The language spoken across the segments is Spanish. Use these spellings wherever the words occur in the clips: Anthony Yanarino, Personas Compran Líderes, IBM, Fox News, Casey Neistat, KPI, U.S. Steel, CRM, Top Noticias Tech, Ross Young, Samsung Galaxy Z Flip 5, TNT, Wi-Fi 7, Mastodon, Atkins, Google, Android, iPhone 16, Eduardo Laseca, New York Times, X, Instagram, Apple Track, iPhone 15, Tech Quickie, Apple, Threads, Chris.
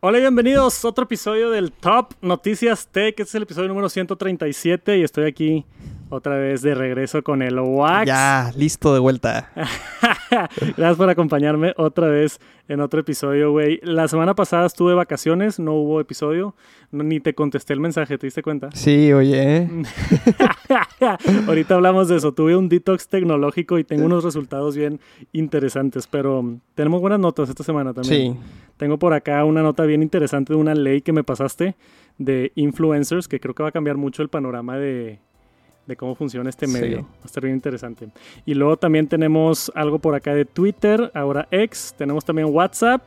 Hola y bienvenidos a otro episodio del Top Noticias Tech. Este es el episodio número 137 y estoy aquí otra vez de regreso con el Wax. Ya, listo de vuelta. Gracias por acompañarme otra vez en otro episodio, güey. La semana pasada estuve de vacaciones, no hubo episodio, ni te contesté el mensaje, ¿te diste cuenta? Sí, oye. Ahorita hablamos de eso. Tuve un detox tecnológico y tengo unos resultados bien interesantes, pero tenemos buenas notas esta semana también. Sí. Tengo por acá una nota bien interesante de una ley que me pasaste de influencers, que creo que va a cambiar mucho el panorama de cómo funciona este medio. Sí. Va a estar bien interesante. Y luego también tenemos algo por acá de Twitter, ahora X. Tenemos también WhatsApp,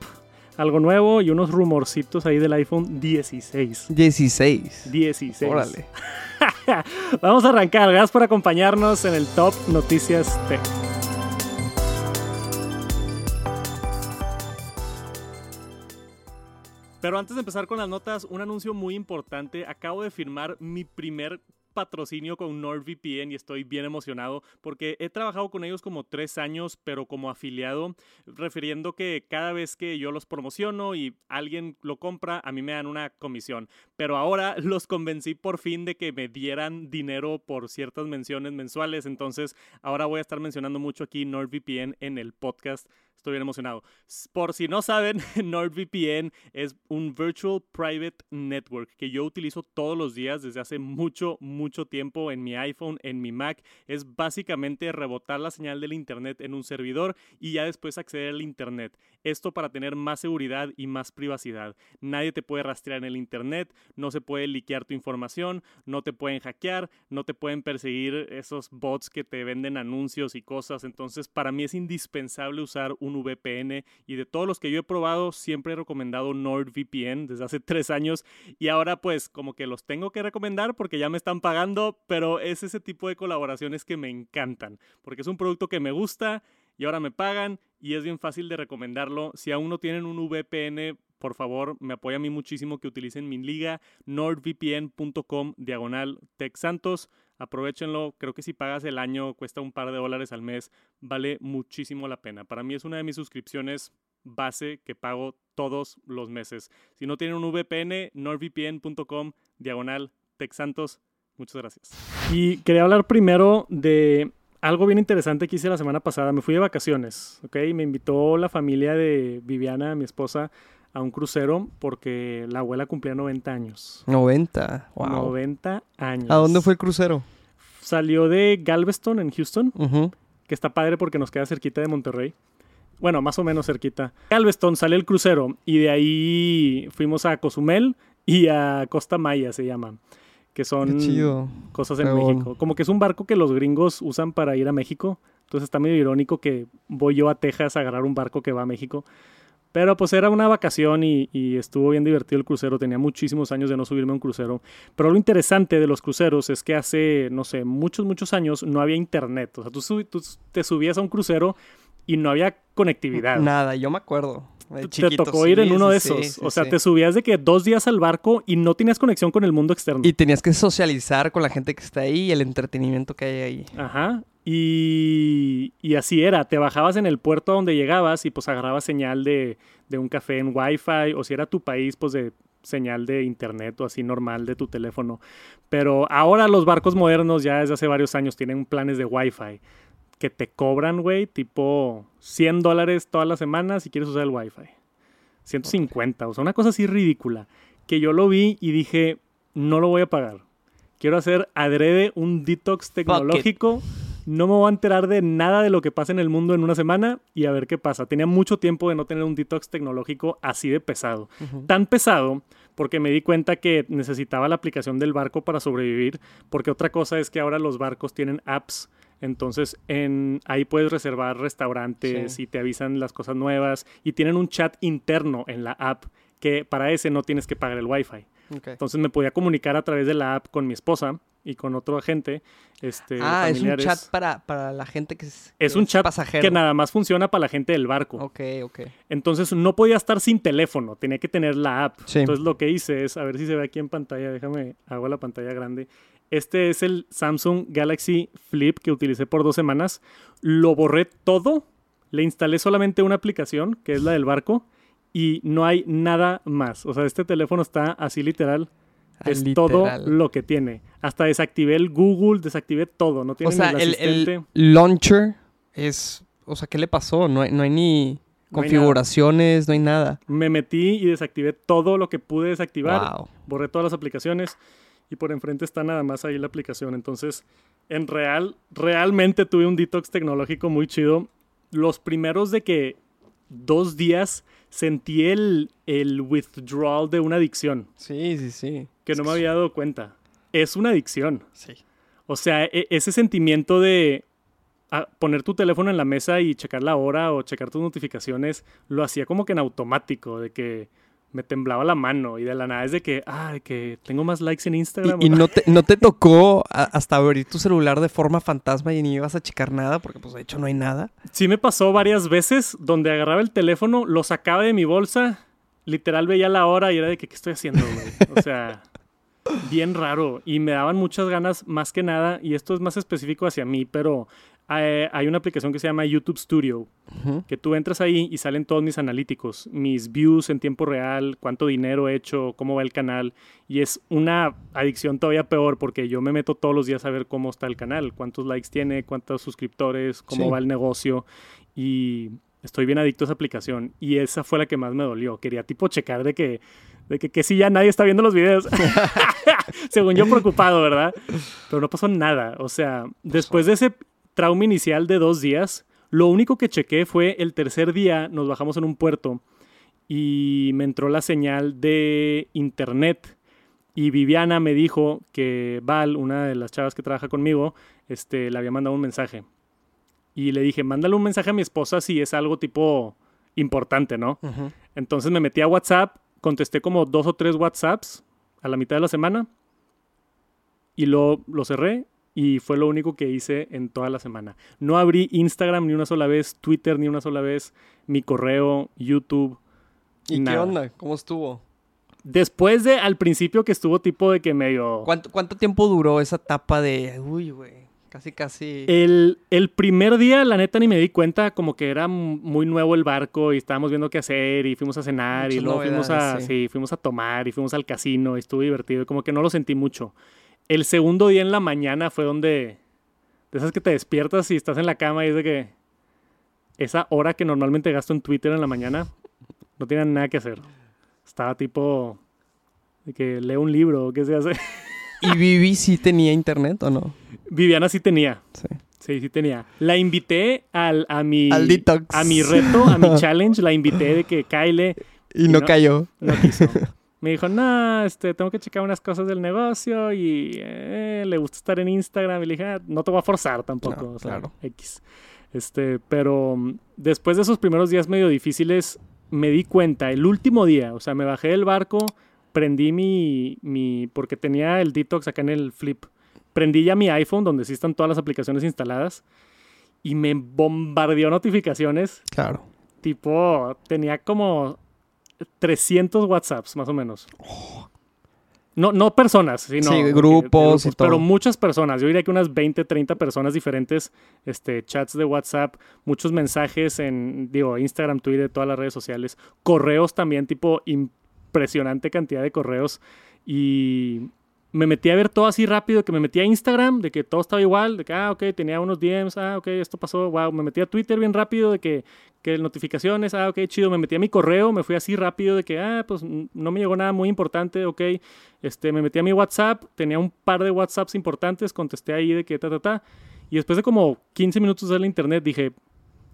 algo nuevo y unos rumorcitos ahí del iPhone 16. 16. Órale. Vamos a arrancar. Gracias por acompañarnos en el Top Noticias Tech. Pero antes de empezar con las notas, un anuncio muy importante. Acabo de firmar mi primer patrocinio con NordVPN y estoy bien emocionado porque he trabajado con ellos como 3 años, pero como afiliado, refiriendo que cada vez que yo los promociono y alguien lo compra, a mí me dan una comisión. Pero ahora los convencí por fin de que me dieran dinero por ciertas menciones mensuales. Entonces, ahora voy a estar mencionando mucho aquí NordVPN en el podcast. Estoy bien emocionado. Por si no saben, NordVPN es un Virtual Private Network que yo utilizo todos los días desde hace mucho tiempo en mi iPhone, en mi Mac. Es básicamente rebotar la señal del internet en un servidor y ya después acceder al internet. Esto para tener más seguridad y más privacidad. Nadie te puede rastrear en el internet, no se puede liquear tu información, no te pueden hackear, no te pueden perseguir esos bots que te venden anuncios y cosas. Entonces, para mí es indispensable usar un VPN y de todos los que yo he probado siempre he recomendado NordVPN desde hace 3 años y ahora pues como que los tengo que recomendar porque ya me están pagando, pero es ese tipo de colaboraciones que me encantan porque es un producto que me gusta y ahora me pagan y es bien fácil de recomendarlo. Si aún no tienen un VPN, por favor, me apoya a mí muchísimo que utilicen mi liga nordvpn.com/TechSantos. Aprovechenlo, creo que si pagas el año, cuesta un par de dólares al mes, vale muchísimo la pena. Para mí es una de mis suscripciones base que pago todos los meses. Si no tienen un VPN, nordvpn.com/TechSantos. Muchas gracias. Y quería hablar primero de algo bien interesante que hice la semana pasada. Me fui de vacaciones, ¿ok? Me invitó la familia de Viviana, mi esposa, a un crucero porque la abuela cumplía 90 años. 90, wow. 90 años. ¿A dónde fue el crucero? Salió de Galveston, en Houston, que está padre porque nos queda cerquita de Monterrey. Bueno, más o menos cerquita. Galveston sale el crucero y de ahí fuimos a Cozumel y a Costa Maya se llama, que son cosas en México. Como que es un barco que los gringos usan para ir a México. Entonces está medio irónico que voy yo a Texas a agarrar un barco que va a México. Pero pues era una vacación y estuvo bien divertido el crucero. Tenía muchísimos años de no subirme a un crucero. Pero lo interesante de los cruceros es que hace, no sé, muchos años no había internet. O sea, tú te subías a un crucero y no había conectividad. Nada, yo me acuerdo. Chiquito, te tocó ir en uno de esos. Sí, o sea, te subías de que 2 días al barco y no tenías conexión con el mundo externo. Y tenías que socializar con la gente que está ahí y el entretenimiento que hay ahí. Ajá. Y así era, te bajabas en el puerto donde llegabas y pues agarrabas señal de un café en Wi-Fi o si era tu país pues de señal de internet o así normal de tu teléfono. Pero ahora los barcos modernos ya desde hace varios años tienen planes de Wi-Fi que te cobran, güey, tipo $100 todas las semanas si quieres usar el Wi-Fi. 150, o sea, una cosa así ridícula que yo lo vi y dije, no lo voy a pagar. Quiero hacer adrede un detox tecnológico. No me voy a enterar de nada de lo que pasa en el mundo en una semana y a ver qué pasa. Tenía mucho tiempo de no tener un detox tecnológico así de pesado. Tan pesado porque me di cuenta que necesitaba la aplicación del barco para sobrevivir, porque otra cosa es que ahora los barcos tienen apps. Entonces, ahí puedes reservar restaurantes y te avisan las cosas nuevas. Y tienen un chat interno en la app que para ese no tienes que pagar el Wi-Fi. Okay. Entonces, me podía comunicar a través de la app con mi esposa y con otra gente, familiares. Es un chat para la gente que es pasajero. Es un chat pasajero que nada más funciona para la gente del barco. Ok. Entonces, no podía estar sin teléfono. Tenía que tener la app. Sí. Entonces, lo que hice es, a ver si se ve aquí en pantalla. Déjame, hago la pantalla grande. Este es el Samsung Galaxy Flip que utilicé por 2 semanas. Lo borré todo. Le instalé solamente una aplicación, que es la del barco. y no hay nada más. O sea, este teléfono está así literal. Es literal. Todo lo que tiene. Hasta desactivé el Google, desactivé todo. No tiene o sea, ni el asistente. El launcher es... O sea, ¿qué le pasó? No hay ni configuraciones, no hay nada. Me metí y desactivé todo lo que pude desactivar. Wow. Borré todas las aplicaciones y por enfrente está nada más ahí la aplicación. Entonces, en realmente tuve un detox tecnológico muy chido. Los primeros de que 2 días sentí el withdrawal de una adicción. Sí, sí, sí. Que no me había dado cuenta. Es una adicción. Sí. O sea, ese sentimiento de... A poner tu teléfono en la mesa y checar la hora o checar tus notificaciones, lo hacía como que en automático, de que me temblaba la mano y de la nada es de que, que tengo más likes en Instagram. ¿Y no te tocó hasta abrir tu celular de forma fantasma y ni ibas a checar nada? Porque pues de hecho no hay nada. Sí me pasó varias veces donde agarraba el teléfono, lo sacaba de mi bolsa, literal veía la hora y era de que, ¿qué estoy haciendo, güey? O sea... Bien raro, y me daban muchas ganas más que nada, y esto es más específico hacia mí, pero hay una aplicación que se llama YouTube Studio, uh-huh. que tú entras ahí y salen todos mis analíticos, mis views en tiempo real, cuánto dinero he hecho, cómo va el canal, y es una adicción todavía peor porque yo me meto todos los días a ver cómo está el canal, cuántos likes tiene, cuántos suscriptores, cómo va el negocio, y estoy bien adicto a esa aplicación, y esa fue la que más me dolió. Quería tipo checar de que sí, ya nadie está viendo los videos. Según yo, preocupado, ¿verdad? Pero no pasó nada. O sea, después de ese trauma inicial de 2 días, lo único que chequé fue el tercer día, nos bajamos en un puerto y me entró la señal de internet. Y Viviana me dijo que Val, una de las chavas que trabaja conmigo, le había mandado un mensaje. Y le dije, mándale un mensaje a mi esposa si es algo tipo importante, ¿no? Uh-huh. Entonces me metí a WhatsApp. Contesté como 2 o 3 WhatsApps a la mitad de la semana y lo cerré y fue lo único que hice en toda la semana. No abrí Instagram ni una sola vez, Twitter ni una sola vez, mi correo, YouTube, ¿y nada. Qué onda? ¿Cómo estuvo? Después de, al principio que estuvo tipo de que medio... ¿Cuánto tiempo duró esa etapa de... Uy, güey, casi... El primer día, la neta, ni me di cuenta, como que era muy nuevo el barco y estábamos viendo qué hacer y fuimos a cenar muchas y luego fuimos a, fuimos a tomar y fuimos al casino y estuvo divertido. Como que no lo sentí mucho. El segundo día en la mañana fue donde... De esas que te despiertas y estás en la cama y es de que... Esa hora que normalmente gasto en Twitter en la mañana, no tenía nada que hacer. Estaba tipo... De que leo un libro o qué se hace... ¿Y Vivi sí tenía internet o no? Viviana sí tenía. Sí tenía. La invité a mi detox. A mi reto, a mi challenge. La invité de que cáile. Y no cayó. No quiso. Me dijo, no, tengo que checar unas cosas del negocio y le gusta estar en Instagram. Y le dije, no te voy a forzar tampoco. No, o sea, claro. X. Pero después de esos primeros días medio difíciles, me di cuenta. El último día, o sea, me bajé del barco... Prendí mi... Porque tenía el detox acá en el Flip. Prendí ya mi iPhone, donde sí están todas las aplicaciones instaladas. Y me bombardeó notificaciones. Claro. Tipo, tenía como 300 WhatsApps, más o menos. Oh. No personas, sino... Sí, grupos y todo. Pero muchas personas. Yo diría que unas 20, 30 personas diferentes. Chats de WhatsApp, muchos mensajes en... Digo, Instagram, Twitter, todas las redes sociales. Correos también, tipo... impresionante cantidad de correos y me metí a ver todo así rápido, que me metí a Instagram, de que todo estaba igual, de que, ok, tenía unos DMs, ok, esto pasó, wow, me metí a Twitter bien rápido, de que notificaciones, ok, chido, me metí a mi correo, me fui así rápido, de que, pues no me llegó nada muy importante, ok, me metí a mi WhatsApp, tenía un par de WhatsApps importantes, contesté ahí de que ta, y después de como 15 minutos de la internet dije,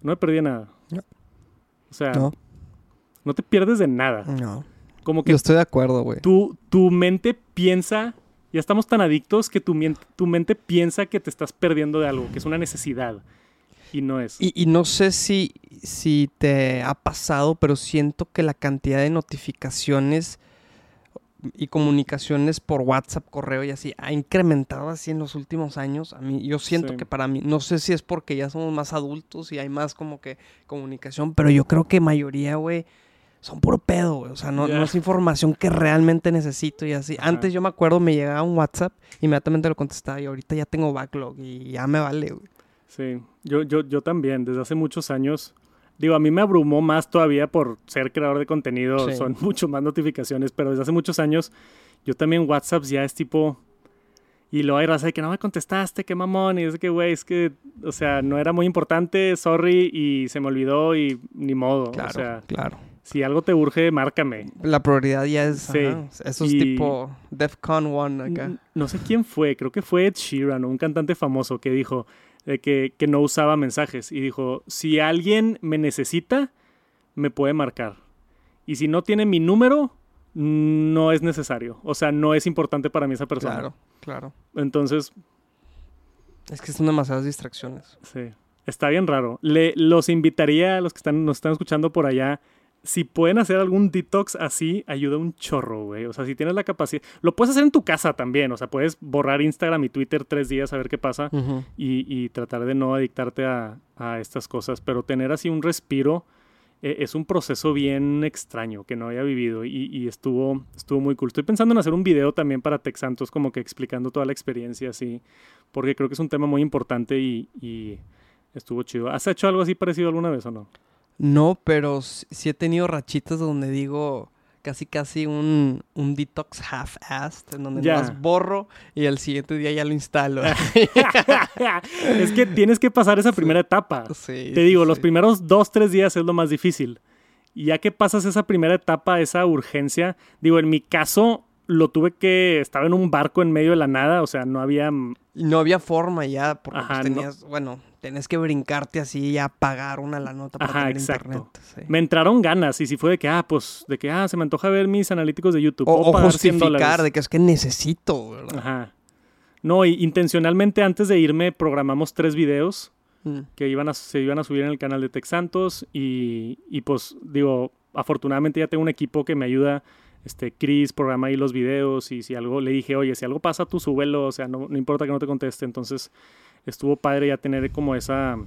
no me perdí nada. No. O sea, no te pierdes de nada. No. Como que yo estoy de acuerdo, güey. Tu mente piensa, ya estamos tan adictos que tu mente piensa que te estás perdiendo de algo, que es una necesidad. Y no es. Y no sé si te ha pasado, pero siento que la cantidad de notificaciones y comunicaciones por WhatsApp, correo y así, ha incrementado así en los últimos años. A mí, yo siento que para mí, no sé si es porque ya somos más adultos y hay más como que comunicación, pero yo creo que mayoría, güey, son puro pedo, güey. O sea, no es información que realmente necesito y así. Ajá. Antes yo me acuerdo, me llegaba un WhatsApp, inmediatamente lo contestaba y ahorita ya tengo backlog y ya me vale, güey. Sí, yo también. Desde hace muchos años Digo, a mí me abrumó más todavía por ser creador de contenido. Sí. Son mucho más notificaciones, pero desde hace muchos años yo también WhatsApp ya es tipo... Y luego hay raza de que no me contestaste, qué mamón. Y es que, güey, es que, o sea, no era muy importante, sorry, y se me olvidó y ni modo. Claro, o sea, claro. Si algo te urge, márcame. La prioridad ya es... Sí. Ajá, eso es tipo Defcon 1 acá. No sé quién fue, creo que fue Ed Sheeran, un cantante famoso que dijo... que no usaba mensajes. Y dijo, si alguien me necesita, me puede marcar. Y si no tiene mi número, no es necesario. O sea, no es importante para mí esa persona. Claro, claro. Entonces... Es que son demasiadas distracciones. Sí. Está bien raro. Los invitaría a los que nos están escuchando por allá. Si pueden hacer algún detox así, ayuda un chorro, güey. O sea, si tienes la capacidad... Lo puedes hacer en tu casa también. O sea, puedes borrar Instagram y Twitter 3 días a ver qué pasa. Uh-huh. Y tratar de no adictarte a estas cosas. Pero tener así un respiro es un proceso bien extraño que no había vivido. Y estuvo muy cool. Estoy pensando en hacer un video también para Tech Santos, como que explicando toda la experiencia así. Porque creo que es un tema muy importante y estuvo chido. ¿Has hecho algo así parecido alguna vez o no? No, pero sí he tenido rachitas donde digo casi un detox half-assed, en donde más borro y al siguiente día ya lo instalo. Es que tienes que pasar esa primera etapa. Sí, te digo, los primeros 2-3 días es lo más difícil. Y ya que pasas esa primera etapa, esa urgencia, digo, en mi caso... Lo tuve que... Estaba en un barco en medio de la nada. O sea, no había... No había forma ya. Porque ajá, tenías... No. Bueno, tenés que brincarte así y pagar una la nota para tener internet. Sí. Me entraron ganas. Y si fue de que... se me antoja ver mis analíticos de YouTube. O pagar $100. De que es que necesito, ¿verdad? Ajá. No, y intencionalmente antes de irme programamos 3 videos. Que se iban a subir en el canal de Tech Santos. Y pues, digo... Afortunadamente ya tengo un equipo que me ayuda... Chris programa ahí los videos y si algo le dije, oye, si algo pasa tú súbelo, o sea, no importa que no te conteste. Entonces estuvo padre ya tener como esa,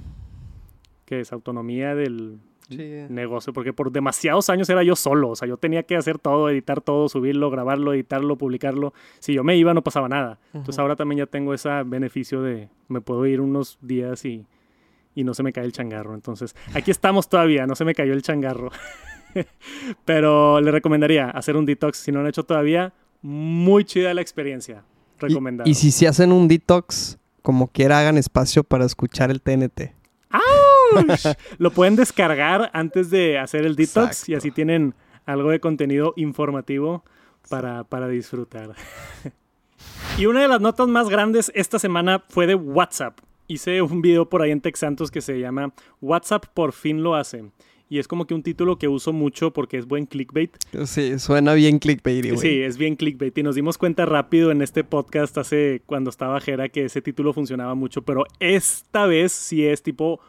¿qué es? Autonomía del negocio, porque por demasiados años era yo solo, o sea, yo tenía que hacer todo, editar todo, subirlo, grabarlo, editarlo, publicarlo. Si yo me iba no pasaba nada. Uh-huh. Entonces ahora también ya tengo ese beneficio de me puedo ir unos días y no se me cae el changarro. Entonces aquí estamos todavía, no se me cayó el changarro. Pero le recomendaría hacer un detox si no lo han hecho todavía. Muy chida la experiencia. Recomendado. Y si se hacen un detox, como quiera hagan espacio para escuchar el TNT. ¡Auch! Lo pueden descargar antes de hacer el detox. Exacto. Y así tienen algo de contenido informativo para disfrutar. Y una de las notas más grandes esta semana fue de WhatsApp. Hice un video por ahí en Tech Santos que se llama WhatsApp por fin lo hace. Y es como que un título que uso mucho porque es buen clickbait. Sí, suena bien clickbait. Güey. Sí, es bien clickbait. Y nos dimos cuenta rápido en este podcast cuando estaba Jera que ese título funcionaba mucho. Pero esta vez sí es tipo...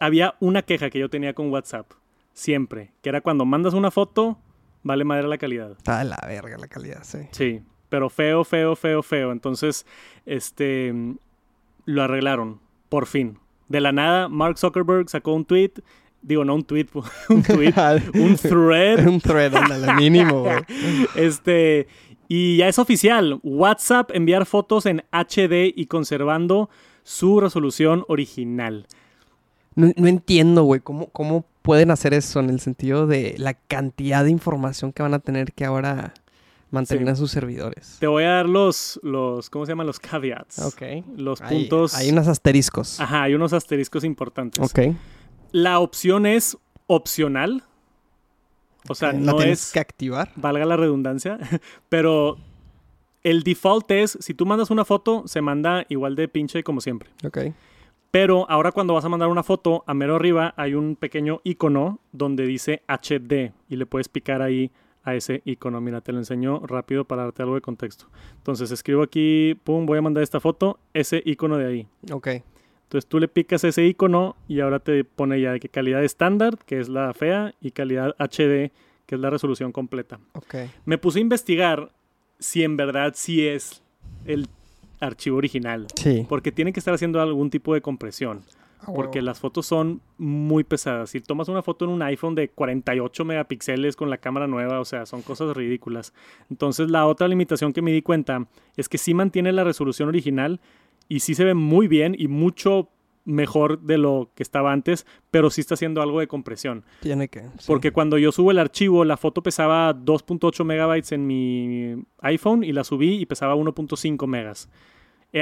Había una queja que yo tenía con WhatsApp. Siempre. Que era cuando mandas una foto, vale madre la calidad. Está de la verga la calidad, sí. Sí, pero feo. Entonces, lo arreglaron. Por fin. De la nada, Mark Zuckerberg sacó un tweet... Digo, no un tweet, un thread. Un thread, ándale, mínimo, güey. Y ya es oficial. WhatsApp enviar fotos en HD y conservando su resolución original. No entiendo, güey, cómo pueden hacer eso en el sentido de la cantidad de información que van a tener que ahora mantener a sus servidores. Te voy a dar los ¿cómo se llaman? Los caveats. Ok. Los puntos. Hay unos asteriscos. Ajá, hay unos asteriscos importantes. Ok. La opción es opcional, o sea, no es que activar, valga la redundancia, pero el default es, si tú mandas una foto, se manda igual de pinche como siempre. Okay. Pero ahora cuando vas a mandar una foto, a mero arriba hay un pequeño icono donde dice HD y le puedes picar ahí a ese icono. Mira, te lo enseño rápido para darte algo de contexto. Entonces escribo aquí, pum, voy a mandar esta foto, ese icono de ahí. Ok. Entonces tú le picas ese icono y ahora te pone ya de que calidad estándar, que es la fea, y calidad HD, que es la resolución completa. Okay. Me puse a investigar si en verdad sí es el archivo original. Sí. Porque tienen que estar haciendo algún tipo de compresión. Oh, porque las fotos son muy pesadas. Si tomas una foto en un iPhone de 48 megapíxeles con la cámara nueva, o sea, son cosas ridículas. Entonces la otra limitación que me di cuenta es que sí mantiene la resolución original. Y sí se ve muy bien y mucho mejor de lo que estaba antes, pero sí está haciendo algo de compresión. Tiene que, sí. Porque cuando yo subo el archivo, la foto pesaba 2.8 megabytes en mi iPhone y la subí y pesaba 1.5 megas.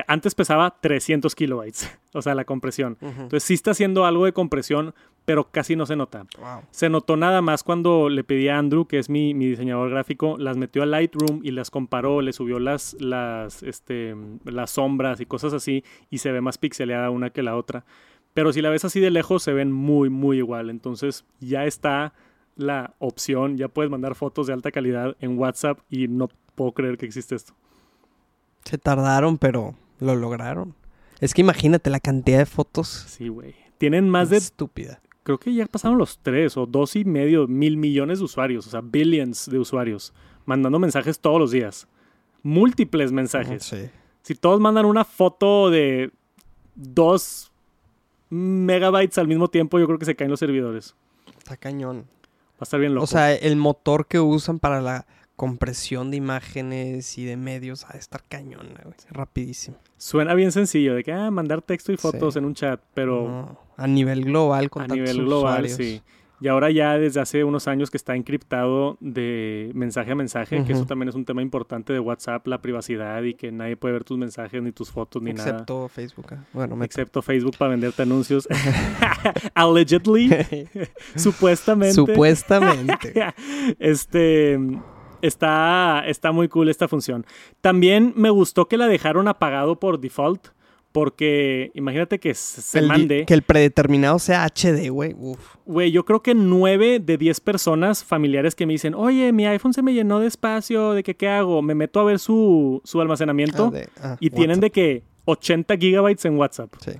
Antes pesaba 300 kilobytes, o sea, la compresión. Uh-huh. Entonces sí está haciendo algo de compresión, pero casi no se nota. Wow. Se notó nada más cuando le pedí a Andrew, que es mi diseñador gráfico, las metió a Lightroom y las comparó, le subió las sombras y cosas así, y se ve más pixeleada una que la otra. Pero si la ves así de lejos, se ven muy, muy igual. Entonces ya está la opción, ya puedes mandar fotos de alta calidad en WhatsApp y no puedo creer que existe esto. Se tardaron, pero lo lograron. Es que imagínate la cantidad de fotos. Sí, güey. Tienen más de... Estúpida. Creo que ya pasaron los 3 o 2.5 mil millones de usuarios. O sea, billions de usuarios. Mandando mensajes todos los días. Múltiples mensajes. Sí. Si todos mandan una foto de 2 megabytes al mismo tiempo, yo creo que se caen los servidores. Está cañón. Va a estar bien loco. O sea, el motor que usan para la... compresión de imágenes y de medios a estar cañona, güey. Rapidísimo. Suena bien sencillo, de que mandar texto y fotos, sí, en un chat, pero... No. A nivel global, con tantos usuarios. A nivel global, sí. Y ahora ya desde hace unos años que está encriptado de mensaje a mensaje, uh-huh, que eso también es un tema importante de WhatsApp, la privacidad y que nadie puede ver tus mensajes, ni tus fotos, ni nada. Excepto Facebook. Bueno, excepto Facebook para venderte anuncios. Allegedly. Supuestamente. Está muy cool esta función. También me gustó que la dejaron apagado por default, porque imagínate que se mande... Que el predeterminado sea HD, güey. Güey, yo creo que 9 de 10 personas familiares que me dicen, oye, mi iPhone se me llenó de espacio, ¿de qué hago? Me meto a ver su almacenamiento y WhatsApp. Tienen de que 80 gigabytes en WhatsApp. Sí.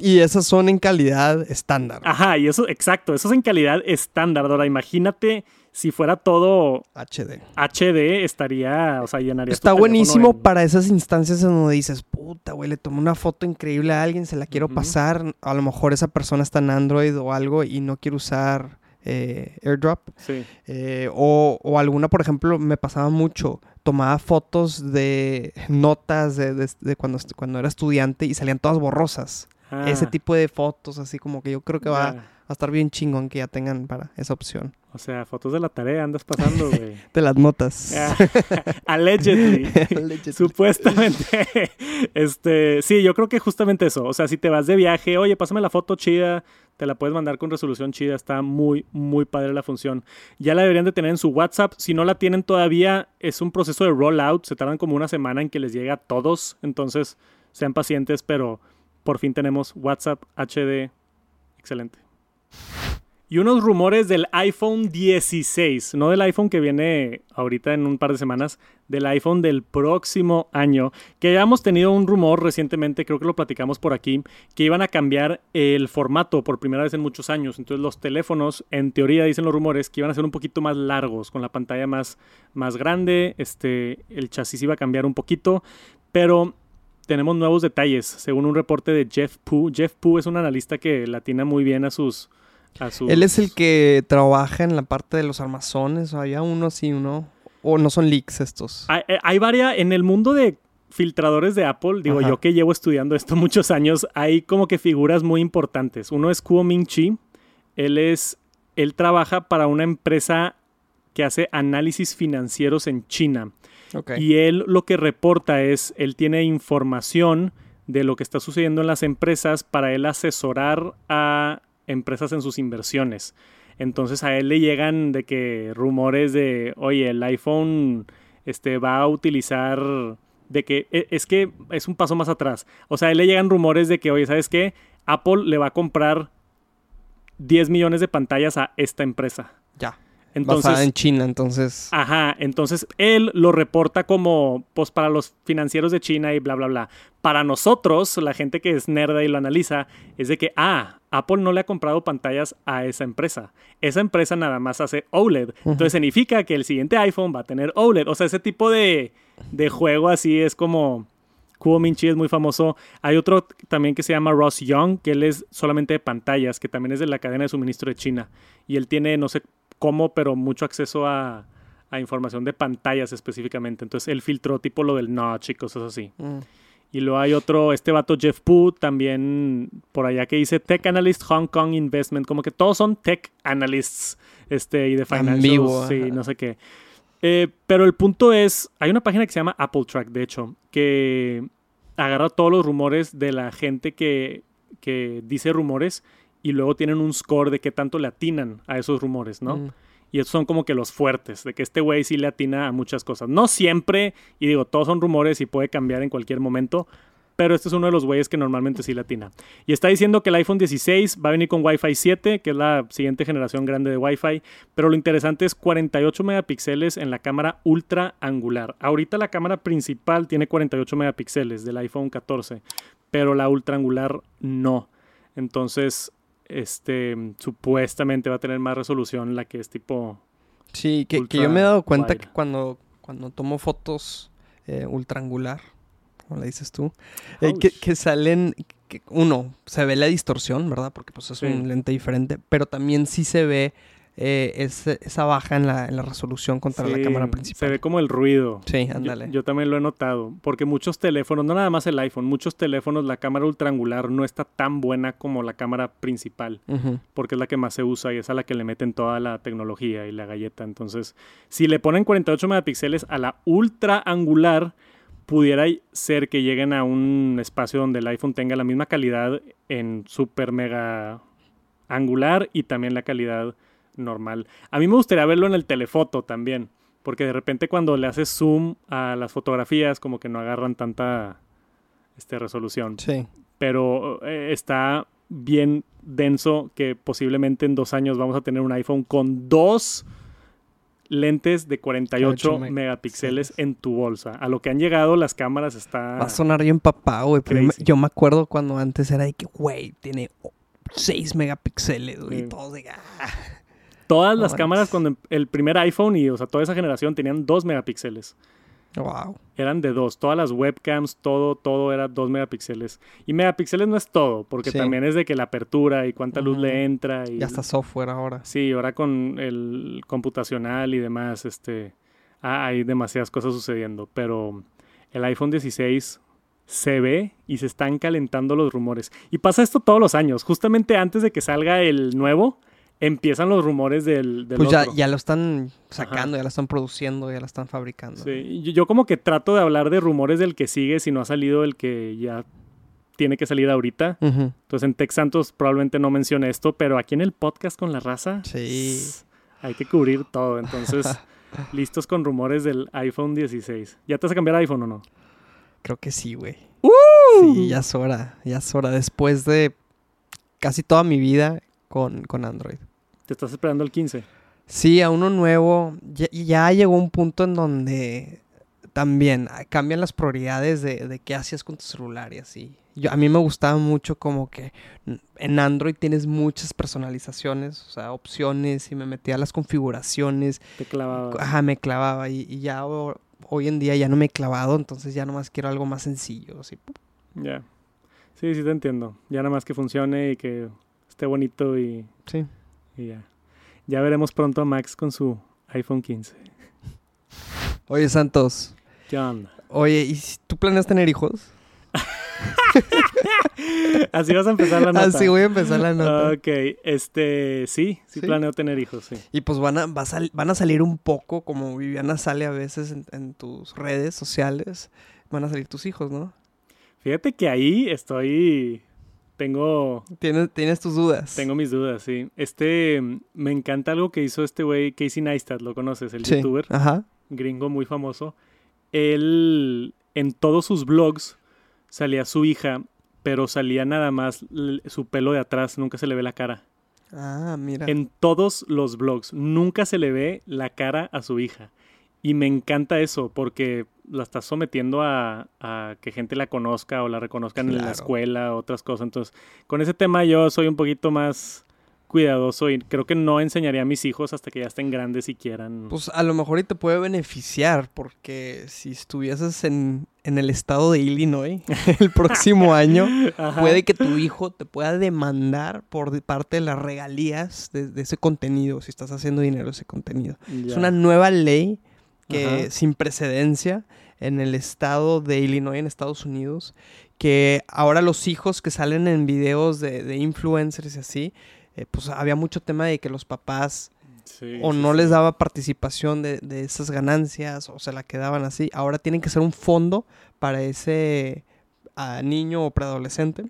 Y esas son en calidad estándar. Ajá, y eso, exacto. Eso es en calidad estándar. Ahora, imagínate... Si fuera todo HD estaría, o sea, llenaría. Está buenísimo para esas instancias en donde dices, puta, güey, le tomé una foto increíble a alguien, se la quiero pasar. A lo mejor esa persona está en Android o algo y no quiere usar AirDrop. Sí. O alguna, por ejemplo, me pasaba mucho. Tomaba fotos de notas de cuando era estudiante y salían todas borrosas. Ah. Ese tipo de fotos, así como que yo creo que va a estar bien chingón que ya tengan para esa opción. O sea, fotos de la tarea andas pasando, güey. De las notas. Allegedly. Supuestamente. Sí, yo creo que justamente eso. O sea, si te vas de viaje, oye, pásame la foto chida, te la puedes mandar con resolución chida. Está muy, muy padre la función. Ya la deberían de tener en su WhatsApp. Si no la tienen todavía, es un proceso de rollout. Se tardan como una semana en que les llegue a todos. Entonces, sean pacientes, pero por fin tenemos WhatsApp HD. Excelente. Y unos rumores del iPhone 16, no del iPhone que viene ahorita en un par de semanas, del iPhone del próximo año, que ya hemos tenido un rumor recientemente, creo que lo platicamos por aquí, que iban a cambiar el formato por primera vez en muchos años. Entonces los teléfonos, en teoría dicen los rumores, que iban a ser un poquito más largos, con la pantalla más grande, el chasis iba a cambiar un poquito, pero... Tenemos nuevos detalles, según un reporte de Jeff Pu. Jeff Pu es un analista que le atina muy bien a sus... Él es el que trabaja en la parte de los armazones, o había uno así, uno... O no son leaks estos. Hay varias... En el mundo de filtradores de Apple, digo, Yo que llevo estudiando esto muchos años, hay como que figuras muy importantes. Uno es Kuo Ming-Chi. Él trabaja para una empresa que hace análisis financieros en China. Okay. Y él lo que reporta es, él tiene información de lo que está sucediendo en las empresas para él asesorar a empresas en sus inversiones. Entonces a él le llegan de que rumores de, oye, el iPhone va a utilizar, de que es un paso más atrás. O sea, a él le llegan rumores de que, oye, ¿sabes qué? Apple le va a comprar 10 millones de pantallas a esta empresa. Ya. Entonces, basada en China, entonces... Ajá, entonces él lo reporta como, pues, para los financieros de China y bla, bla, bla. Para nosotros, la gente que es nerda y lo analiza, es de que, Apple no le ha comprado pantallas a esa empresa. Esa empresa nada más hace OLED. Uh-huh. Entonces significa que el siguiente iPhone va a tener OLED. O sea, ese tipo de juego así es como... Kuo Ming-Chi es muy famoso. Hay otro también que se llama Ross Young, que él es solamente de pantallas, que también es de la cadena de suministro de China. Y él tiene, no sé cómo, pero mucho acceso a información de pantallas específicamente. Entonces él filtró tipo lo del notch y cosas así. Y luego hay otro, este vato Jeff Pu, también por allá, que dice Tech Analyst Hong Kong Investment. Como que todos son Tech Analysts y de Financials. Vivo. Sí, no sé qué. Pero el punto es, hay una página que se llama Apple Track, de hecho, que agarra todos los rumores de la gente que dice rumores y luego tienen un score de qué tanto le atinan a esos rumores, ¿no? Mm. Y esos son como que los fuertes, de que este güey sí le atina a muchas cosas. No siempre, y digo, todos son rumores y puede cambiar en cualquier momento, pero este es uno de los güeyes que normalmente sí le atina. Y está diciendo que el iPhone 16 va a venir con Wi-Fi 7, que es la siguiente generación grande de Wi-Fi, pero lo interesante es 48 megapíxeles en la cámara ultra angular. Ahorita la cámara principal tiene 48 megapíxeles del iPhone 14, pero la ultra angular no. Entonces... supuestamente va a tener más resolución la que es tipo... Sí, que yo me he dado cuenta wide. Que cuando tomo fotos ultraangular, como le dices tú, que salen... Que uno, se ve la distorsión, ¿verdad? Porque pues es un lente diferente, pero también sí se ve esa baja en la resolución contra la cámara principal. Se ve como el ruido. Sí, ándale. Yo también lo he notado, porque muchos teléfonos, no nada más el iPhone, muchos teléfonos, la cámara ultraangular no está tan buena como la cámara principal, uh-huh. porque es la que más se usa y es a la que le meten toda la tecnología y la galleta. Entonces, si le ponen 48 megapíxeles a la ultraangular, pudiera ser que lleguen a un espacio donde el iPhone tenga la misma calidad en super mega angular y también la calidad normal. A mí me gustaría verlo en el telefoto también, porque de repente cuando le haces zoom a las fotografías como que no agarran tanta resolución. Sí. Pero está bien denso que posiblemente en 2 años vamos a tener un iPhone con 2 lentes de 48 megapíxeles en tu bolsa. A lo que han llegado las cámaras está... Va a sonar bien papá, güey. Yo me acuerdo cuando antes era de que, güey, tiene 6 megapíxeles, güey. Sí. Y todos de... Todas las cámaras cuando el primer iPhone y, toda esa generación tenían 2 megapíxeles. Wow. Eran de 2. Todas las webcams, todo era 2 megapíxeles. Y megapíxeles no es todo, porque también es de que la apertura y cuánta luz le entra. Y hasta software ahora. Sí, ahora con el computacional y demás, hay demasiadas cosas sucediendo. Pero el iPhone 16 se ve y se están calentando los rumores. Y pasa esto todos los años. Justamente antes de que salga el nuevo... Empiezan los rumores del pues otro. Ya lo están sacando, ya lo están produciendo, ya lo están fabricando. Sí, yo como que trato de hablar de rumores del que sigue si no ha salido el que ya tiene que salir ahorita. Uh-huh. Entonces en Tech Santos probablemente no mencione esto, pero aquí en el podcast con la raza hay que cubrir todo. Entonces, listos con rumores del iPhone 16. ¿Ya te vas a cambiar a iPhone o no? Creo que sí, güey. Sí, ya es hora, Después de casi toda mi vida con Android. ¿Te estás esperando el 15? Sí, a uno nuevo. Ya llegó un punto en donde también cambian las prioridades de qué hacías con tu celular y así. A mí me gustaba mucho como que en Android tienes muchas personalizaciones, o sea, opciones, y me metía a las configuraciones. Te clavabas. Ajá, me clavaba. Y ya hoy en día ya no me he clavado, entonces ya nomás quiero algo más sencillo. Ya. Sí, sí te entiendo. Ya nada más que funcione y que... esté bonito y... Sí. Y ya. Ya veremos pronto a Max con su iPhone 15. Oye, Santos. John. Oye, ¿y tú planeas tener hijos? Así vas a empezar la nota. Así voy a empezar la nota. Ok. Sí, planeo tener hijos, sí. Y pues van a salir un poco, como Viviana sale a veces en tus redes sociales, van a salir tus hijos, ¿no? Fíjate que ahí estoy... ¿Tienes tus dudas? Tengo mis dudas, sí. Me encanta algo que hizo este güey, Casey Neistat, ¿lo conoces? El youtuber, ajá. Gringo muy famoso. Él, en todos sus vlogs, salía su hija, pero salía nada más su pelo de atrás, nunca se le ve la cara. Ah, mira. En todos los vlogs, nunca se le ve la cara a su hija. Y me encanta eso, porque... la estás sometiendo a que gente la conozca o la reconozcan en la escuela, otras cosas. Entonces, con ese tema yo soy un poquito más cuidadoso y creo que no enseñaría a mis hijos hasta que ya estén grandes y quieran. Pues a lo mejor y te puede beneficiar, porque si estuvieses en el estado de Illinois el próximo año, puede que tu hijo te pueda demandar por parte de las regalías de ese contenido, si estás haciendo dinero de ese contenido. Ya. Es una nueva ley que sin precedencia en el estado de Illinois, en Estados Unidos, que ahora los hijos que salen en videos de influencers y así, pues había mucho tema de que los papás les daba participación de esas ganancias o se la quedaban así. Ahora tienen que hacer un fondo para ese niño o preadolescente.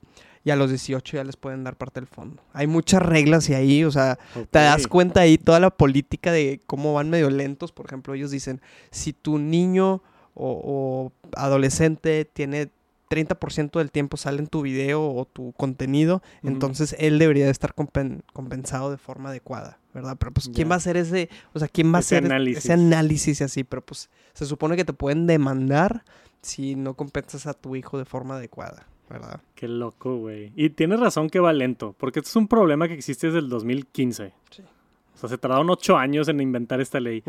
Y a los 18 ya les pueden dar parte del fondo. Hay muchas reglas y ahí, o sea, te das cuenta ahí toda la política de cómo van medio lentos. Por ejemplo, ellos dicen, si tu niño o adolescente tiene 30% del tiempo sale en tu video o tu contenido, entonces él debería de estar compensado de forma adecuada, ¿verdad? Pero pues, ¿quién va a hacer ese, o sea, quién va a hacer ese análisis y así? Pero pues, se supone que te pueden demandar si no compensas a tu hijo de forma adecuada, ¿verdad? Qué loco, güey. Y tienes razón que va lento, porque esto es un problema que existe desde el 2015. Sí. O sea, se tardaron 8 años en inventar esta ley.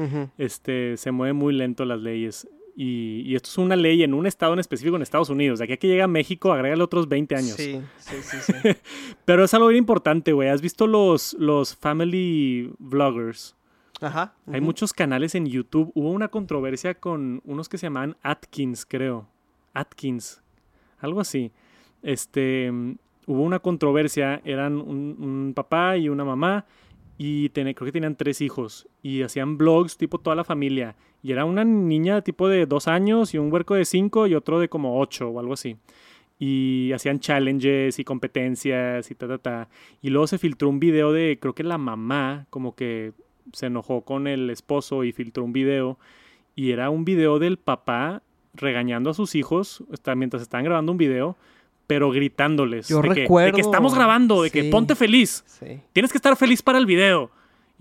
Se mueven muy lento las leyes. Y esto es una ley en un estado en específico en Estados Unidos. De aquí a que llega a México, agrégale otros 20 años. Sí. Pero es algo bien importante, güey. ¿Has visto los family vloggers? Ajá. Hay muchos canales en YouTube. Hubo una controversia con unos que se llamaban Atkins, creo. Atkins. Algo así. Hubo una controversia. Eran un papá y una mamá. Y creo que tenían 3 hijos. Y hacían vlogs tipo toda la familia. Y era una niña tipo de 2 años y un huerco de 5 y otro de como 8 o algo así. Y hacían challenges y competencias y ta. Y luego se filtró un video de, creo que la mamá como que se enojó con el esposo y filtró un video. Y era un video del papá regañando a sus hijos mientras estaban grabando un video, pero gritándoles. Yo recuerdo. De que estamos grabando, de que ponte feliz. Sí. Tienes que estar feliz para el video.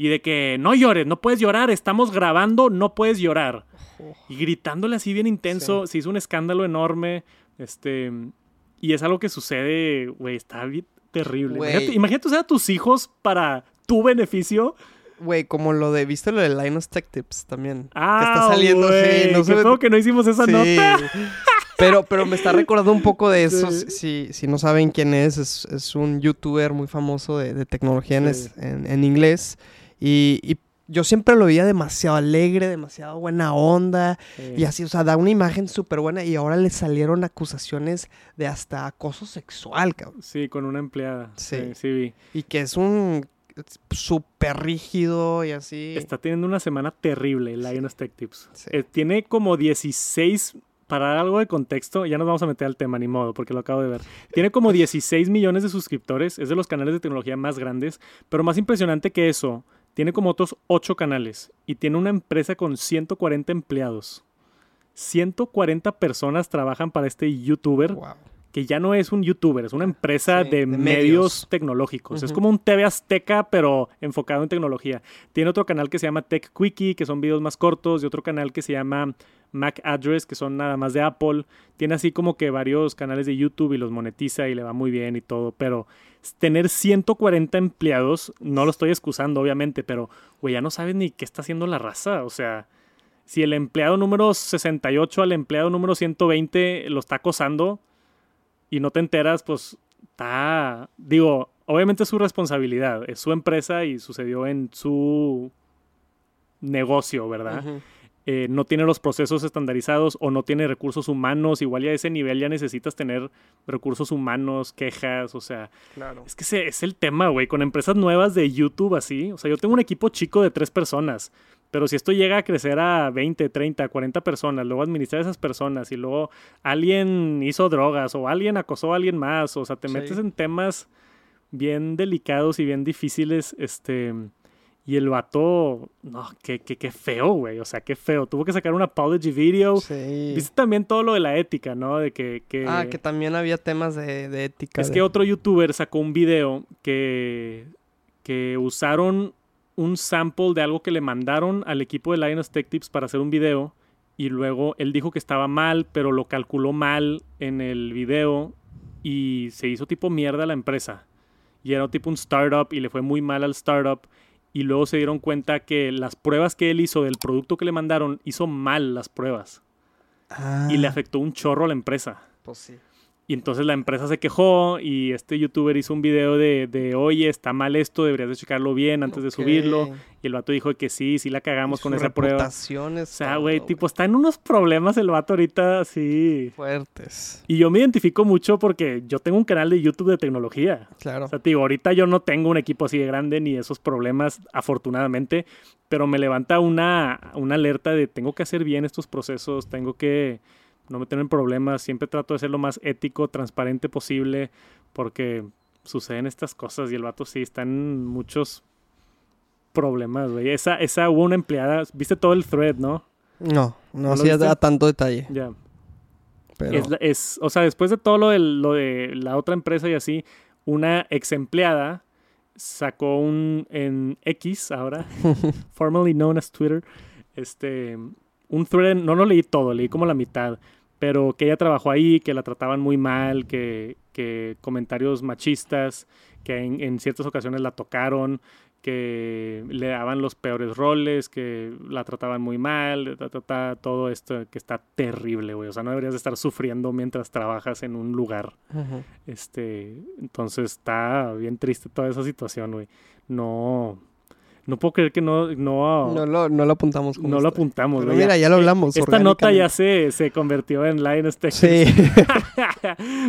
Y de que no llores, no puedes llorar, estamos grabando, no puedes llorar. Oh. Y gritándole así bien intenso, se hizo un escándalo enorme. Y es algo que sucede, güey, está bien terrible. Wey. Imagínate usar a tus hijos para tu beneficio. Güey, como lo de, ¿viste lo de Linus Tech Tips también? Ah, que está saliendo, güey. No sé que no hicimos esa nota. Pero me está recordando un poco de eso. Si no saben quién es un youtuber muy famoso de tecnología en inglés. Y yo siempre lo veía demasiado alegre, demasiado buena onda. Sí. Y así, o sea, da una imagen súper buena. Y ahora le salieron acusaciones de hasta acoso sexual, cabrón. Sí, con una empleada. Sí, vi. Y que es un súper rígido y así. Está teniendo una semana terrible, Linus Tech Tips. Sí. Tiene como 16... Para dar algo de contexto, ya nos vamos a meter al tema, ni modo, porque lo acabo de ver. Tiene como 16 millones de suscriptores, es de los canales de tecnología más grandes, pero más impresionante que eso, tiene como otros 8 canales y tiene una empresa con 140 empleados. 140 personas trabajan para este youtuber, que ya no es un youtuber, es una empresa de medios tecnológicos. Es como un TV Azteca, pero enfocado en tecnología. Tiene otro canal que se llama Tech Quickie, que son videos más cortos, y otro canal que se llama Mac Address, que son nada más de Apple. Tiene así como que varios canales de YouTube y los monetiza y le va muy bien y todo, pero tener 140 empleados, no lo estoy excusando obviamente, pero güey, ya no sabes ni qué está haciendo la raza, o sea, si el empleado número 68 al empleado número 120 lo está acosando y no te enteras, pues está, digo, obviamente es su responsabilidad, es su empresa y sucedió en su negocio, ¿verdad? No tiene los procesos estandarizados o no tiene recursos humanos. Igual ya a ese nivel ya necesitas tener recursos humanos, quejas, o sea... Claro. Es que es el tema, güey. Con empresas nuevas de YouTube así. O sea, yo tengo un equipo chico de 3 personas. Pero si esto llega a crecer a 20, 30, 40 personas, luego administrar esas personas y luego alguien hizo drogas o alguien acosó a alguien más. O sea, te metes en temas bien delicados y bien difíciles, Y el vato, no, qué feo, güey. O sea, qué feo. Tuvo que sacar un apology video. Sí. Viste también todo lo de la ética, ¿no? De que... Ah, que también había temas de ética. Es que otro youtuber sacó un video que usaron un sample de algo que le mandaron al equipo de Linus Tech Tips para hacer un video. Y luego él dijo que estaba mal, pero lo calculó mal en el video. Y se hizo tipo mierda a la empresa. Y era tipo un startup y le fue muy mal al startup. Y luego se dieron cuenta que las pruebas que él hizo del producto que le mandaron, hizo mal las pruebas. Ah. Y le afectó un chorro a la empresa. Pues sí. Y entonces la empresa se quejó y este youtuber hizo un video de oye, está mal esto, deberías de checarlo bien antes de subirlo. Y el vato dijo que sí, sí la cagamos con esa prueba. O sea, güey, tipo, está en unos problemas el vato ahorita, sí. Fuertes. Y yo me identifico mucho porque yo tengo un canal de YouTube de tecnología. Claro. O sea, digo, ahorita yo no tengo un equipo así de grande ni esos problemas, afortunadamente. Pero me levanta una alerta de tengo que hacer bien estos procesos, tengo que... no meterme en problemas, siempre trato de ser lo más ético, transparente posible, porque suceden estas cosas y el vato sí, están muchos problemas, güey. Esa hubo una empleada, ¿viste todo el thread, no? No hacía tanto detalle. Ya. Pero... o sea, después de todo lo de la otra empresa y así, una ex empleada sacó en X ahora, formerly known as Twitter, un thread, no lo leí todo, leí como la mitad, pero que ella trabajó ahí, que la trataban muy mal, que comentarios machistas, que en ciertas ocasiones la tocaron, que le daban los peores roles, que la trataban muy mal, todo esto que está terrible, güey. O sea, no deberías estar sufriendo mientras trabajas en un lugar. Uh-huh. Entonces está bien triste toda esa situación, güey. No puedo creer que no lo apuntamos. Como no lo apuntamos. Pero mira, ya lo hablamos. Esta nota ya se convirtió en Linus Tech Tips. Sí.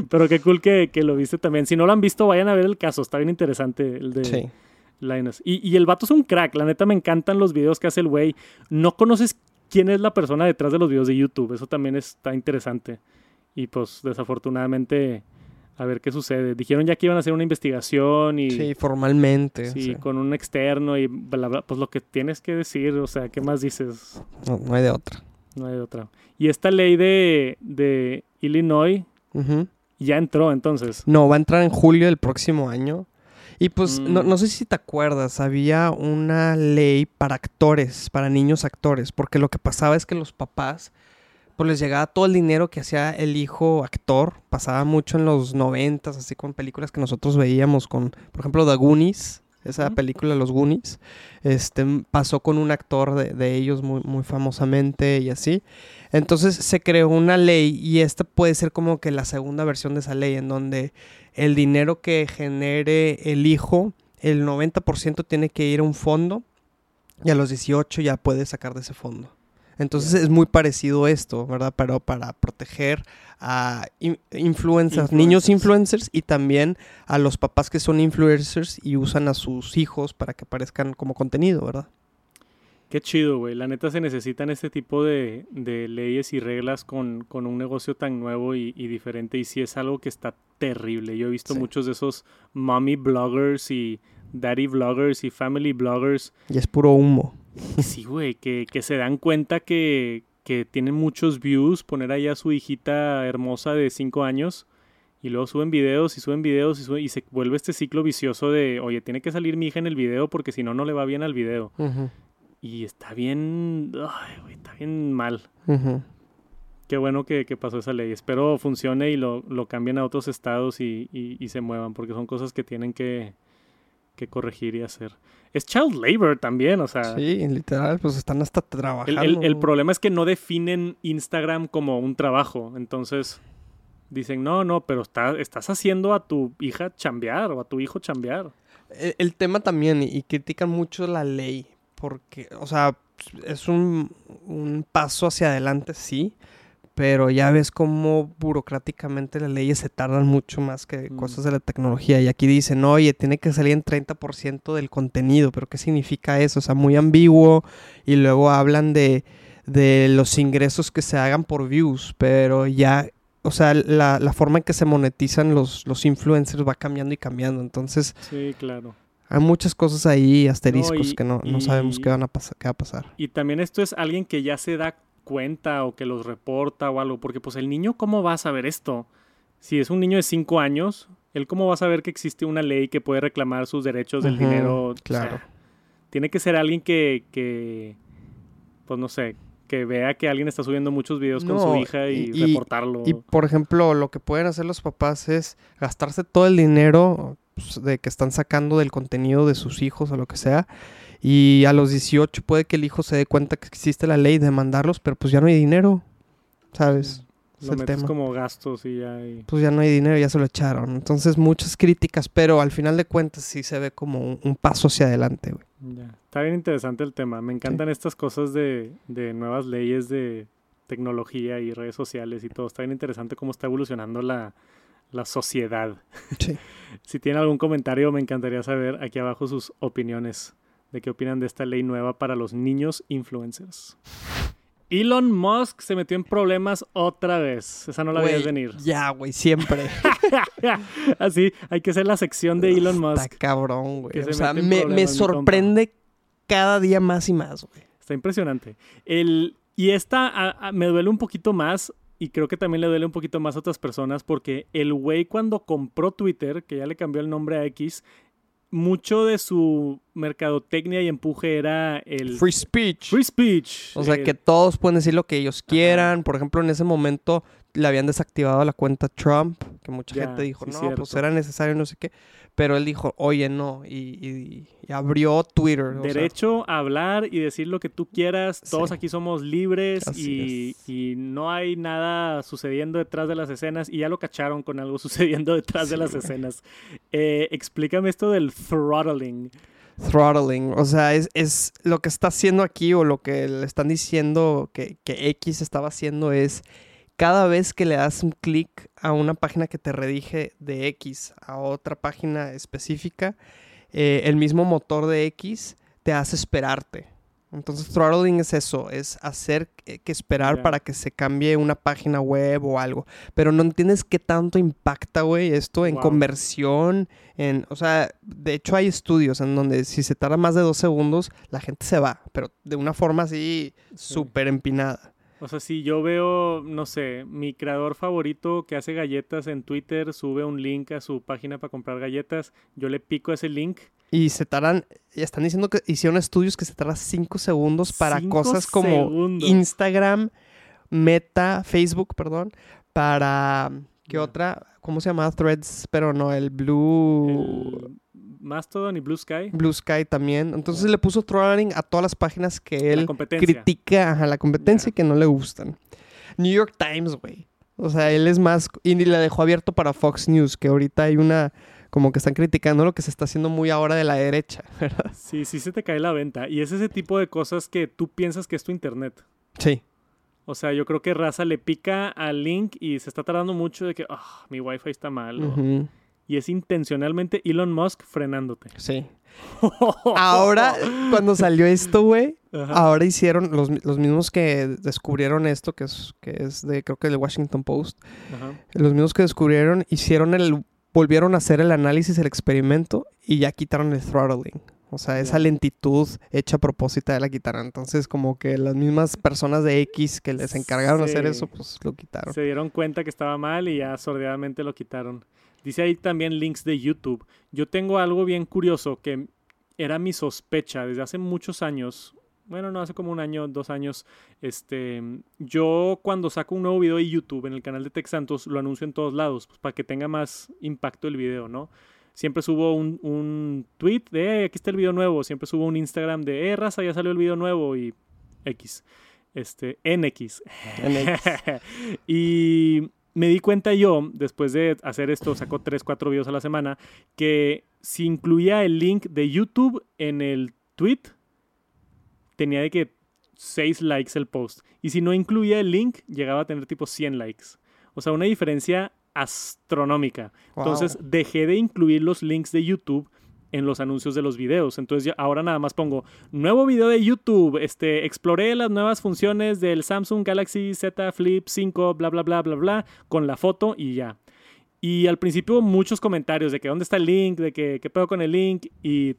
Pero qué cool que lo viste también. Si no lo han visto, vayan a ver el caso. Está bien interesante el de Linus. Y el vato es un crack. La neta, me encantan los videos que hace el güey. No conoces quién es la persona detrás de los videos de YouTube. Eso también está interesante. Y pues, desafortunadamente... a ver qué sucede. Dijeron ya que iban a hacer una investigación y... sí, formalmente. Sí, sí. Con un externo y bla, bla. Pues lo que tienes que decir, o sea, ¿qué más dices? No hay de otra. No hay de otra. Y esta ley de Illinois ya entró, entonces. No, va a entrar en julio del próximo año. Y pues, no sé si te acuerdas, había una ley para actores, para niños actores. Porque lo que pasaba es que los papás... pues les llegaba todo el dinero que hacía el hijo actor. Pasaba mucho en los 90s, así con películas que nosotros veíamos con... por ejemplo, The Goonies, esa película de los Goonies. Pasó con un actor de ellos muy, muy famosamente y así. Entonces se creó una ley y esta puede ser como que la segunda versión de esa ley, en donde el dinero que genere el hijo, el 90% tiene que ir a un fondo y a los 18 ya puede sacar de ese fondo. Entonces es muy parecido esto, ¿verdad? Pero para proteger a influencers, niños influencers, y también a los papás que son influencers y usan a sus hijos para que aparezcan como contenido, ¿verdad? Qué chido, güey. La neta se necesitan este tipo de leyes y reglas con un negocio tan nuevo y diferente. Y sí es algo que está terrible. Yo he visto muchos de esos mommy bloggers y daddy bloggers y family bloggers. Y es puro humo. Sí, güey, que se dan cuenta que tienen muchos views, poner ahí a su hijita hermosa de 5 años y luego suben videos y se vuelve este ciclo vicioso de, oye, tiene que salir mi hija en el video porque si no, no le va bien al video. Uh-huh. Y está bien, ay, güey, está bien mal. Uh-huh. Qué bueno que pasó esa ley. Espero funcione y lo cambien a otros estados y se muevan, porque son cosas que tienen que corregir y hacer. Es child labor también, o sea... sí, literal, pues están hasta trabajando. El problema es que no definen Instagram como un trabajo. Entonces dicen, no, pero estás haciendo a tu hija chambear o a tu hijo chambear. El tema también, y critican mucho la ley, porque, o sea, es un paso hacia adelante, sí, pero ya ves cómo burocráticamente las leyes se tardan mucho más que cosas de la tecnología. Y aquí dicen, oye, tiene que salir en 30% del contenido. ¿Pero qué significa eso? O sea, muy ambiguo. Y luego hablan de los ingresos que se hagan por views. Pero ya, o sea, la forma en que se monetizan los influencers va cambiando y cambiando. Entonces, sí, claro. Hay muchas cosas ahí, asteriscos, que no sabemos qué va a pasar. Y también esto es alguien que ya se da cuenta o que los reporta o algo, porque pues el niño, ¿cómo va a saber esto? Si es un niño de 5 años, él ¿cómo va a saber que existe una ley que puede reclamar sus derechos del dinero? Claro. O sea, tiene que ser alguien que pues no sé, que vea que alguien está subiendo muchos videos con su hija y reportarlo. Y por ejemplo, lo que pueden hacer los papás es gastarse todo el dinero de que están sacando del contenido de sus hijos o lo que sea. Y a los 18 puede que el hijo se dé cuenta que existe la ley de mandarlos, pero pues ya no hay dinero, ¿sabes? Lo metes tema. Como gastos y ya... Y... pues ya no hay dinero, ya se lo echaron. Entonces, muchas críticas, pero al final de cuentas sí se ve como un paso hacia adelante, güey. Ya. Está bien interesante el tema. Me encantan estas cosas de nuevas leyes de tecnología y redes sociales y todo. Está bien interesante cómo está evolucionando la sociedad. Sí. Si tienen algún comentario, me encantaría saber aquí abajo sus opiniones. ¿De qué opinan de esta ley nueva para los niños influencers? Elon Musk se metió en problemas otra vez. Esa no la veías venir. Ya, güey, siempre. Así, hay que hacer la sección de Elon Musk. Está cabrón, güey. O sea, me sorprende cada día más y más, güey. Está impresionante. Y esta me duele un poquito más, y creo que también le duele un poquito más a otras personas, porque el güey cuando compró Twitter, que ya le cambió el nombre a X... mucho de su mercadotecnia y empuje era el... free speech. Free speech. O sea, que todos pueden decir lo que ellos quieran. Ajá. Por ejemplo, en ese momento le habían desactivado la cuenta Trump, que mucha gente dijo, sí, no, cierto, pues era necesario, no sé qué. Pero él dijo, oye, no. Y abrió Twitter. Derecho a hablar y decir lo que tú quieras. Todos aquí somos libres y no hay nada sucediendo detrás de las escenas. Y ya lo cacharon con algo sucediendo detrás de las escenas. Explícame esto del throttling. Throttling, o sea, es lo que está haciendo aquí, o lo que le están diciendo que X estaba haciendo es... cada vez que le das un clic a una página que te redirige de X a otra página específica, el mismo motor de X te hace esperarte. Entonces, throttling es eso, es hacer que esperar para que se cambie una página web o algo. Pero no entiendes qué tanto impacta, güey, esto en conversión. O sea, de hecho hay estudios en donde si se tarda más de 2 segundos, la gente se va, pero de una forma así súper empinada. O sea, si yo veo, no sé, mi creador favorito que hace galletas en Twitter sube un link a su página para comprar galletas, yo le pico ese link. Y se tardan, ya están diciendo que hicieron estudios que se tardan 5 segundos para cosas como Instagram, Meta, Facebook, perdón, para... ¿qué otra? ¿Cómo se llamaba? Threads, pero no, el Blue... Mastodon y Blue Sky. Blue Sky también. Entonces le puso throttling a todas las páginas que él critica a la competencia y que no le gustan. New York Times, güey. O sea, él es más... y la dejó abierto para Fox News, que ahorita hay una... como que están criticando lo que se está haciendo muy ahora de la derecha, ¿verdad? Sí, sí se te cae la venta. Y es ese tipo de cosas que tú piensas que es tu internet. Sí. O sea, yo creo que raza le pica al link y se está tardando mucho de que... oh, mi Wi-Fi está mal. Uh-huh. Y es intencionalmente Elon Musk frenándote. Sí. Ahora, cuando salió esto, güey, ahora hicieron los mismos que descubrieron esto, que es de, creo que del Washington Post. Ajá. Los mismos que descubrieron, volvieron a hacer el análisis, el experimento, y ya quitaron el throttling. O sea, esa lentitud hecha a propósito ya la quitaron. Entonces, como que las mismas personas de X que les encargaron hacer eso, pues lo quitaron. Se dieron cuenta que estaba mal y ya sordeadamente lo quitaron. Dice ahí también links de YouTube. Yo tengo algo bien curioso que era mi sospecha desde hace muchos años. Bueno, no, hace como 1 año, 2 años. Yo cuando saco un nuevo video de YouTube en el canal de Tech Santos, lo anuncio en todos lados, pues, para que tenga más impacto el video, ¿no? Siempre subo un tweet de aquí está el video nuevo. Siempre subo un Instagram de raza, ya salió el video nuevo y X. NX. Y... me di cuenta yo, después de hacer esto, saco 3-4 videos a la semana, que si incluía el link de YouTube en el tweet, tenía de que 6 likes el post. Y si no incluía el link, llegaba a tener tipo 100 likes. O sea, una diferencia astronómica. Wow. Entonces, dejé de incluir los links de YouTube en los anuncios de los videos. Entonces, ahora nada más pongo nuevo video de YouTube, exploré las nuevas funciones del Samsung Galaxy Z Flip 5, bla, bla, bla, bla, bla, con la foto y ya. Y al principio muchos comentarios de que dónde está el link, de que qué pedo con el link, y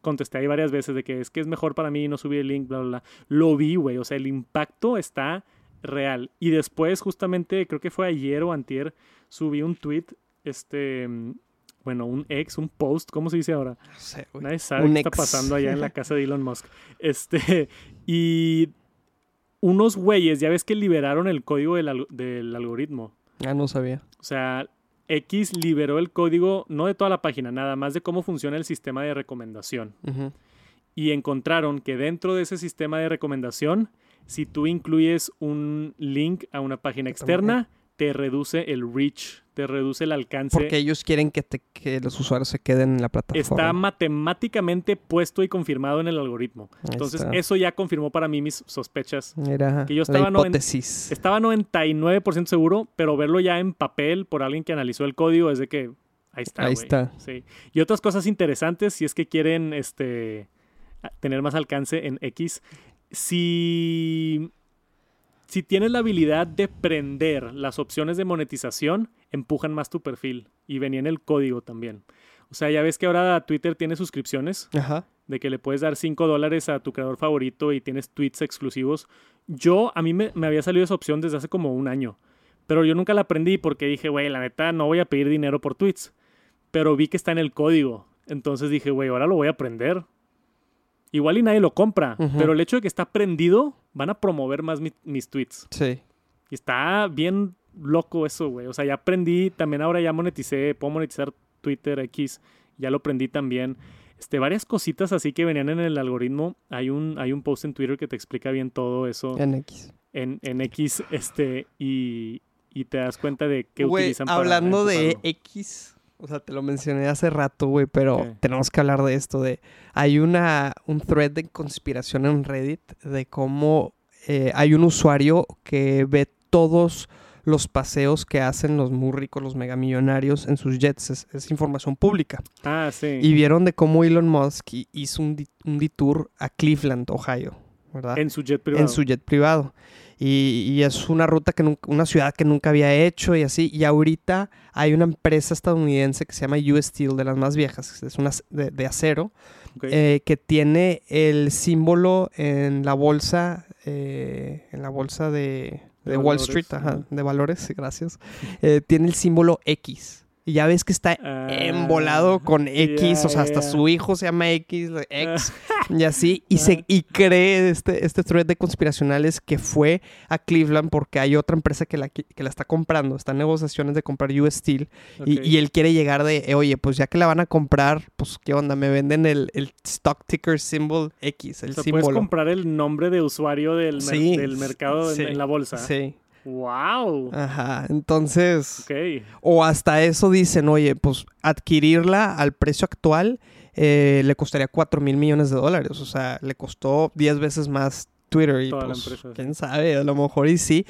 contesté ahí varias veces de que es mejor para mí no subir el link, bla, bla, bla. Lo vi, güey, o sea, el impacto está real. Y después, justamente, creo que fue ayer o antier, subí un tweet, bueno, un X, un post, ¿cómo se dice ahora? No sé, güey. Nadie sabe qué está pasando allá en la casa de Elon Musk. Y unos güeyes, ya ves que liberaron el código del algoritmo. Ah, no sabía. O sea, X liberó el código, no de toda la página, nada más de cómo funciona el sistema de recomendación. Uh-huh. Y encontraron que dentro de ese sistema de recomendación, si tú incluyes un link a una página externa, te reduce el reach, te reduce el alcance. Porque ellos quieren que los usuarios se queden en la plataforma. Está matemáticamente puesto y confirmado en el algoritmo. Entonces, eso ya confirmó para mí mis sospechas. Era que yo estaba la hipótesis. Estaba 99% seguro, pero verlo ya en papel por alguien que analizó el código es de que ahí está, ahí está. Sí. Y otras cosas interesantes, si es que quieren tener más alcance en X. Si tienes la habilidad de prender las opciones de monetización, empujan más tu perfil. Y venía en el código también. O sea, ya ves que ahora Twitter tiene suscripciones. Ajá. De que le puedes dar $5 a tu creador favorito y tienes tweets exclusivos. A mí me había salido esa opción desde hace como un año. Pero yo nunca la aprendí porque dije, güey, la neta, no voy a pedir dinero por tweets. Pero vi que está en el código. Entonces dije, güey, ahora lo voy a aprender. Igual y nadie lo compra, uh-huh. Pero el hecho de que está prendido, van a promover más mis tweets. Sí. Y está bien loco eso, güey. O sea, ya aprendí, también ahora ya moneticé, puedo monetizar Twitter, X, ya lo aprendí también. Varias cositas así que venían en el algoritmo. Hay un post en Twitter que te explica bien todo eso. En X. En X, y te das cuenta de qué utilizan para hablando de X... O sea, te lo mencioné hace rato, güey, pero okay. Tenemos que hablar de esto. Hay un thread de conspiración en Reddit de cómo hay un usuario que ve todos los paseos que hacen los muy ricos, los megamillonarios en sus jets. Es información pública. Ah, sí. Y vieron de cómo Elon Musk hizo un detour a Cleveland, Ohio, ¿verdad? En su jet privado. Y es una ruta una ciudad que nunca había hecho y así. Y ahorita hay una empresa estadounidense que se llama U.S. Steel, de las más viejas, es una de acero, okay. Que tiene el símbolo en la bolsa, de Wall Street, ajá, de valores, gracias. Tiene el símbolo X. Y ya ves que está embolado con X, o sea, hasta su hijo se llama X y así. Y cree este thread de conspiracionales que fue a Cleveland porque hay otra empresa que la está comprando. Está en negociaciones de comprar U.S. Steel. Okay. Y él quiere llegar oye, pues ya que la van a comprar, pues qué onda, me venden el stock ticker symbol X, o sea, símbolo. Puedes comprar el nombre de usuario del mercado en la bolsa. Sí. ¡Wow! Ajá, entonces... Okay. O hasta eso dicen, oye, pues adquirirla al precio actual le costaría $4,000 millones. O sea, le costó 10 veces más Twitter y toda pues... ¿Quién sabe? A lo mejor y sí.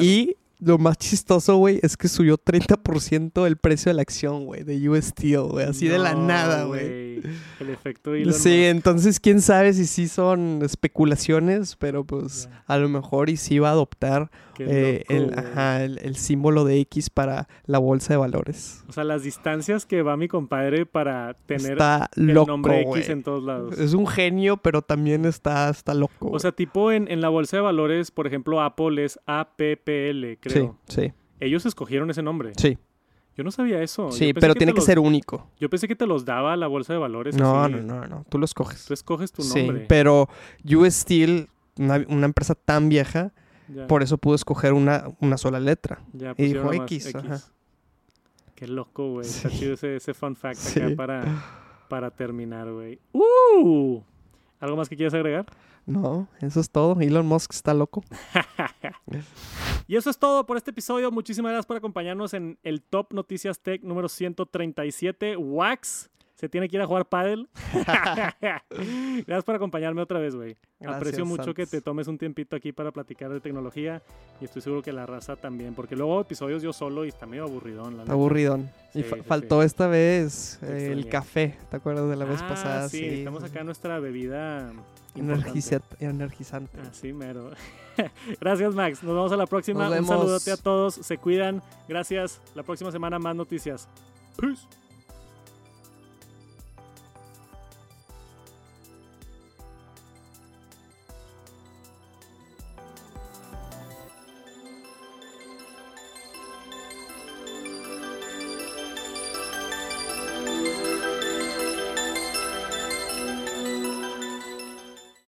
Y lo más chistoso, güey, es que subió 30% el precio de la acción, güey, de U.S. Steel, güey. Así de la nada, güey. El efecto Elon Musk. Sí, entonces quién sabe si sí son especulaciones, pero pues a lo mejor y sí va a adoptar el símbolo de X para la bolsa de valores. O sea, las distancias que va mi compadre para tener nombre X en todos lados. Es un genio, pero también está loco. O sea, tipo en la bolsa de valores, por ejemplo, Apple es APPL, creo. Sí. Ellos escogieron ese nombre. Sí. Yo no sabía eso. Sí, pero tiene que ser único. Yo pensé que te los daba la bolsa de valores. No, así. No. Tú los coges. Tú escoges tu nombre. Sí, pero U.S. Steel, una empresa tan vieja, ya. Por eso pudo escoger una sola letra. Ya, pues y dijo X. Ajá. Qué loco, güey. Sí. Está chido ese fun fact acá para terminar, güey. ¿Algo más que quieras agregar? No, eso es todo. Elon Musk está loco. Y eso es todo por este episodio. Muchísimas gracias por acompañarnos en el Top Noticias Tech número 137. Wax, se tiene que ir a jugar pádel. Gracias por acompañarme otra vez, güey. Aprecio mucho Santos. Que te tomes un tiempito aquí para platicar de tecnología. Y estoy seguro que la raza también. Porque luego episodios yo solo y está medio aburridón. Aburridón. Sí, y faltó esta vez el café. ¿Te acuerdas de la vez pasada? Sí, estamos acá nuestra bebida... energizante. Así mero. Gracias, Max. Nos vemos a la próxima. Un saludote a todos. Se cuidan. Gracias. La próxima semana más noticias. Peace.